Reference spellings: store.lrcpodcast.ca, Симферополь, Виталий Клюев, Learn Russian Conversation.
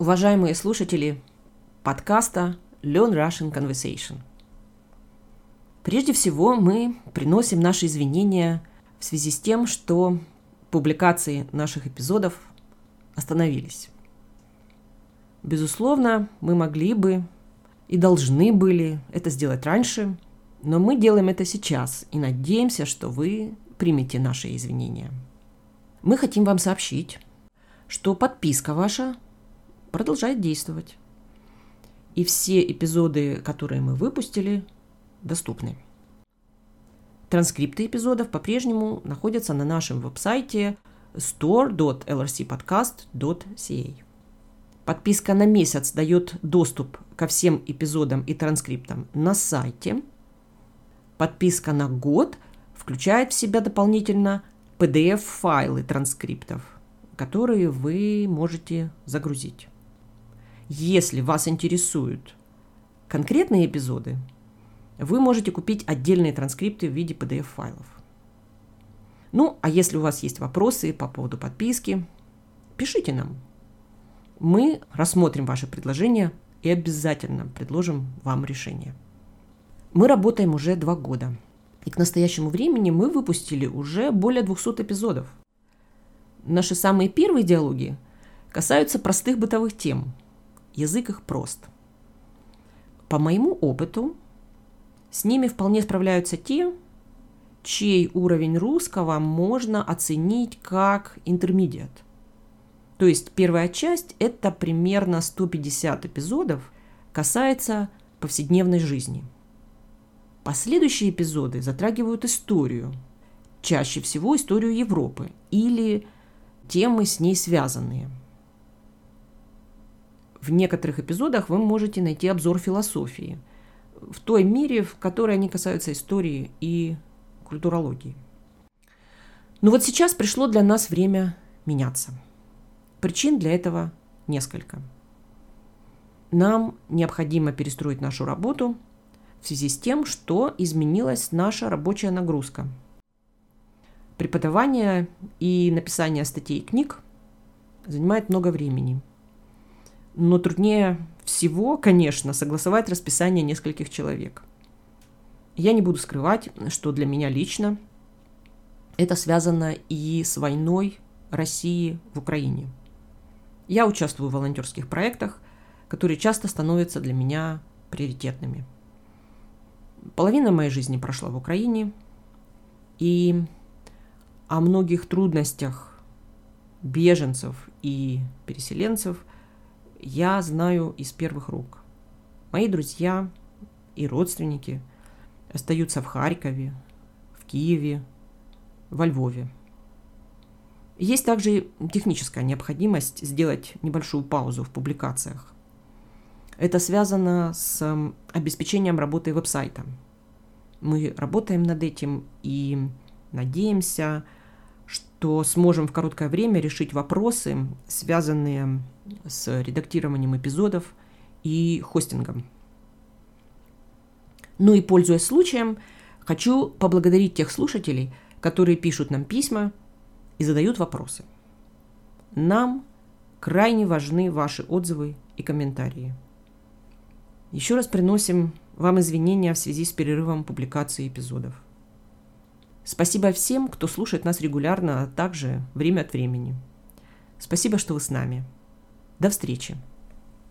Уважаемые слушатели подкаста Learn Russian Conversation. Прежде всего, мы приносим наши извинения в связи с тем, что публикации наших эпизодов остановились. Безусловно, мы могли бы и должны были это сделать раньше, но мы делаем это сейчас и надеемся, что вы примете наши извинения. Мы хотим вам сообщить, что подписка ваша продолжает действовать. И все эпизоды, которые мы выпустили, доступны. Транскрипты эпизодов по-прежнему находятся на нашем веб-сайте store.lrcpodcast.ca. Подписка на месяц дает доступ ко всем эпизодам и транскриптам на сайте. Подписка на год включает в себя дополнительно PDF-файлы транскриптов, которые вы можете загрузить. Если вас интересуют конкретные эпизоды, вы можете купить отдельные транскрипты в виде PDF-файлов. Ну, а если у вас есть вопросы по поводу подписки, пишите нам. Мы рассмотрим ваши предложения и обязательно предложим вам решение. Мы работаем уже 2 года, и к настоящему времени мы выпустили уже более 200 эпизодов. Наши самые первые диалоги касаются простых бытовых тем. Язык их прост. По моему опыту, с ними вполне справляются те, чей уровень русского можно оценить как intermediate. То есть первая часть – это примерно 150 эпизодов, касается повседневной жизни. Последующие эпизоды затрагивают историю, чаще всего историю Европы или темы, с ней связанные. В некоторых эпизодах вы можете найти обзор философии, в той мере, в которой они касаются истории и культурологии. Но вот сейчас пришло для нас время меняться. Причин для этого несколько. Нам необходимо перестроить нашу работу в связи с тем, что изменилась наша рабочая нагрузка. Преподавание и написание статей и книг занимает много времени. Но труднее всего, конечно, согласовать расписание нескольких человек. Я не буду скрывать, что для меня лично это связано и с войной России в Украине. Я участвую в волонтерских проектах, которые часто становятся для меня приоритетными. Половина моей жизни прошла в Украине, и о многих трудностях беженцев и переселенцев я знаю из первых рук. Мои друзья и родственники остаются в Харькове, в Киеве, во Львове. Есть также техническая необходимость сделать небольшую паузу в публикациях. Это связано с обеспечением работы веб-сайта. Мы работаем над этим и надеемся, что сможем в короткое время решить вопросы, связанные с редактированием эпизодов и хостингом. Ну и, пользуясь случаем, хочу поблагодарить тех слушателей, которые пишут нам письма и задают вопросы. Нам крайне важны ваши отзывы и комментарии. Еще раз приносим вам извинения в связи с перерывом публикации эпизодов. Спасибо всем, кто слушает нас регулярно, а также время от времени. Спасибо, что вы с нами. До встречи!